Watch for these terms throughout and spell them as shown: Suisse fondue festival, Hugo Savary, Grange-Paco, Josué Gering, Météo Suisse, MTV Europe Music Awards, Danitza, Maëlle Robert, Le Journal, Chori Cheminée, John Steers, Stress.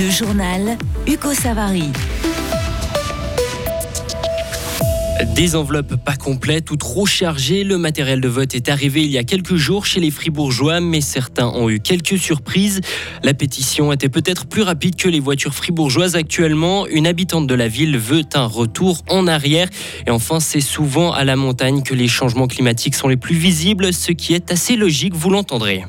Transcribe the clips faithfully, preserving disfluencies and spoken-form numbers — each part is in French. Le journal Hugo Savary. Des enveloppes pas complètes ou trop chargées, le matériel de vote est arrivé il y a quelques jours chez les fribourgeois, mais certains ont eu quelques surprises. La pétition était peut-être plus rapide que les voitures fribourgeoises actuellement. Une habitante de la ville veut un retour en arrière. Et enfin, c'est souvent à la montagne que les changements climatiques sont les plus visibles, ce qui est assez logique, vous l'entendrez.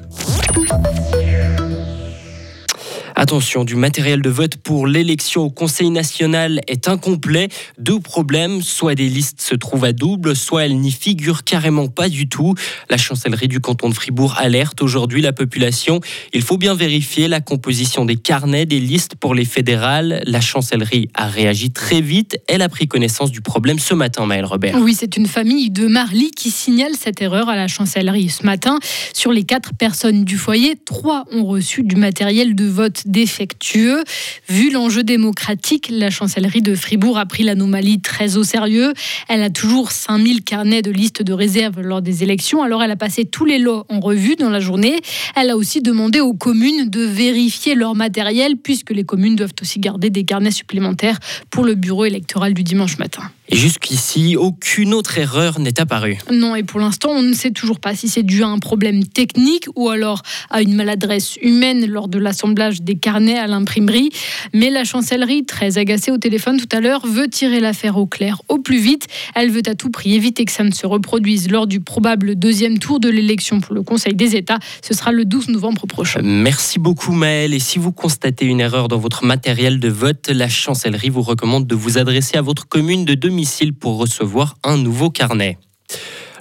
Attention, du matériel de vote pour l'élection au Conseil national est incomplet. Deux problèmes, soit des listes se trouvent à double, soit elles n'y figurent carrément pas du tout. La chancellerie du canton de Fribourg alerte aujourd'hui la population. Il faut bien vérifier la composition des carnets des listes pour les fédérales. La chancellerie a réagi très vite. Elle a pris connaissance du problème ce matin, Maëlle Robert. Oui, c'est une famille de Marly qui signale cette erreur à la chancellerie. Ce matin, sur les quatre personnes du foyer, trois ont reçu du matériel de vote défectueux. Vu l'enjeu démocratique, la chancellerie de Fribourg a pris l'anomalie très au sérieux. Elle a toujours cinq mille carnets de listes de réserve lors des élections, alors elle a passé tous les lots en revue dans la journée. Elle a aussi demandé aux communes de vérifier leur matériel, puisque les communes doivent aussi garder des carnets supplémentaires pour le bureau électoral du dimanche matin. Et jusqu'ici, aucune autre erreur n'est apparue. Non, et pour l'instant, on ne sait toujours pas si c'est dû à un problème technique ou alors à une maladresse humaine lors de l'assemblage des carnets à l'imprimerie. Mais la chancellerie, très agacée au téléphone tout à l'heure, veut tirer l'affaire au clair au plus vite. Elle veut à tout prix éviter que ça ne se reproduise lors du probable deuxième tour de l'élection pour le Conseil des États. Ce sera le douze novembre prochain. Merci beaucoup Maëlle. Et si vous constatez une erreur dans votre matériel de vote, la chancellerie vous recommande de vous adresser à votre commune de demi pour recevoir un nouveau carnet.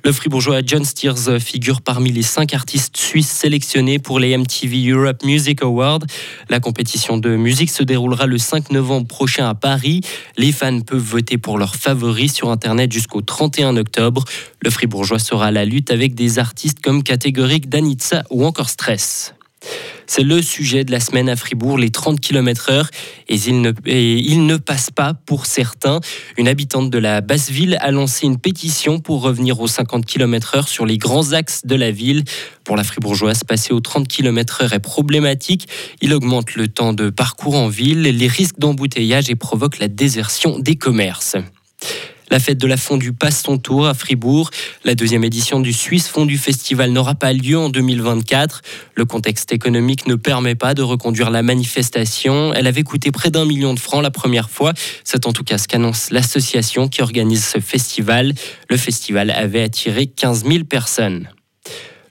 Le fribourgeois John Steers figure parmi les cinq artistes suisses sélectionnés pour les M T V Europe Music Awards. La compétition de musique se déroulera le cinq novembre prochain à Paris. Les fans peuvent voter pour leurs favoris sur Internet jusqu'au trente et un octobre. Le fribourgeois sera à la lutte avec des artistes comme catégoriques Danitza ou encore Stress. C'est le sujet de la semaine à Fribourg, les trente kilomètres heure, et il ne, et il ne passe pas pour certains. Une habitante de la Basse-Ville a lancé une pétition pour revenir aux cinquante kilomètres heure sur les grands axes de la ville. Pour la fribourgeoise, passer aux trente kilomètres heure est problématique. Il augmente le temps de parcours en ville, les risques d'embouteillage et provoque la désertion des commerces. La fête de la fondue passe son tour à Fribourg. La deuxième édition du Suisse fondue festival n'aura pas lieu en deux mille vingt-quatre. Le contexte économique ne permet pas de reconduire la manifestation. Elle avait coûté près d'un million de francs la première fois. C'est en tout cas ce qu'annonce l'association qui organise ce festival. Le festival avait attiré quinze mille personnes.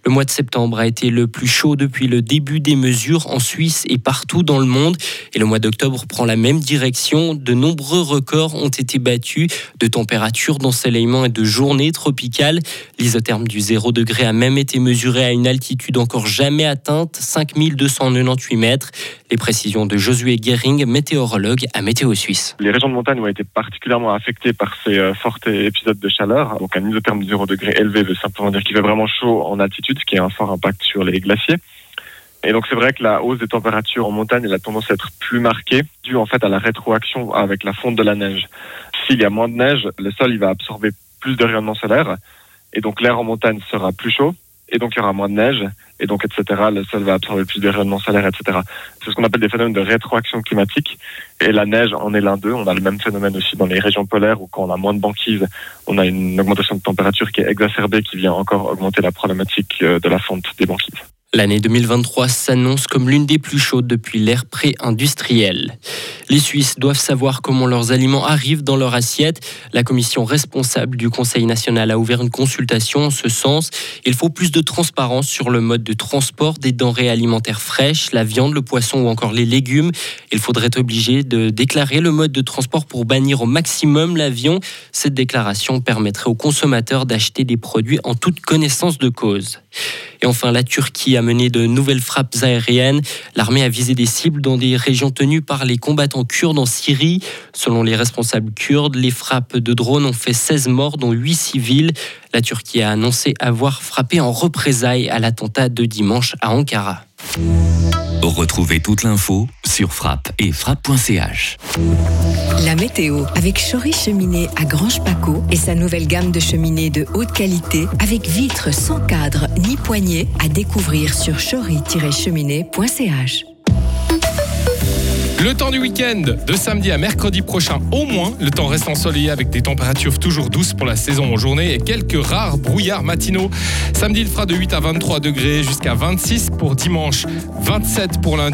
Le mois de septembre a été le plus chaud depuis le début des mesures en Suisse et partout dans le monde. Et le mois d'octobre prend la même direction. De nombreux records ont été battus de température, d'ensoleillement et de journées tropicales. L'isotherme du zéro degré a même été mesuré à une altitude encore jamais atteinte, cinq mille deux cent quatre-vingt-dix-huit mètres. Les précisions de Josué Gering, météorologue à Météo Suisse. Les régions de montagne ont été particulièrement affectées par ces forts épisodes de chaleur. Donc un isotherme de zéro degré élevé veut simplement dire qu'il fait vraiment chaud en altitude, ce qui a un fort impact sur les glaciers. Et donc c'est vrai que la hausse des températures en montagne, elle a tendance à être plus marquée, due en fait à la rétroaction avec la fonte de la neige. S'il y a moins de neige, le sol il va absorber plus de rayonnements solaires, et donc l'air en montagne sera plus chaud, et donc il y aura moins de neige, et donc et cetera. Le sol va absorber plus de rayonnements solaires, et cetera. C'est ce qu'on appelle des phénomènes de rétroaction climatique, et la neige en est l'un d'eux. On a le même phénomène aussi dans les régions polaires, où quand on a moins de banquise, on a une augmentation de température qui est exacerbée, qui vient encore augmenter la problématique de la fonte des banquises. L'année deux mille vingt-trois s'annonce comme l'une des plus chaudes depuis l'ère pré-industrielle. Les Suisses doivent savoir comment leurs aliments arrivent dans leur assiette. La commission responsable du Conseil national a ouvert une consultation en ce sens. Il faut plus de transparence sur le mode de transport des denrées alimentaires fraîches, la viande, le poisson ou encore les légumes. Il faudrait obliger de déclarer le mode de transport pour bannir au maximum l'avion. Cette déclaration permettrait aux consommateurs d'acheter des produits en toute connaissance de cause. Et enfin, la Turquie a mené de nouvelles frappes aériennes. L'armée a visé des cibles dans des régions tenues par les combattants kurdes en Syrie. Selon les responsables kurdes, les frappes de drones ont fait seize morts, dont huit civils. La Turquie a annoncé avoir frappé en représailles à l'attentat de dimanche à Ankara. Retrouvez toute l'info sur frappe et frappe point c h. La météo avec Chori Cheminée à Grange-Paco et sa nouvelle gamme de cheminées de haute qualité avec vitres sans cadre ni poignée à découvrir sur chori tiret cheminée point c h. Le temps du week-end, de samedi à mercredi prochain au moins, le temps reste ensoleillé avec des températures toujours douces pour la saison en journée et quelques rares brouillards matinaux. Samedi, il fera de huit à vingt-trois degrés jusqu'à vingt-six pour dimanche, vingt-sept pour lundi.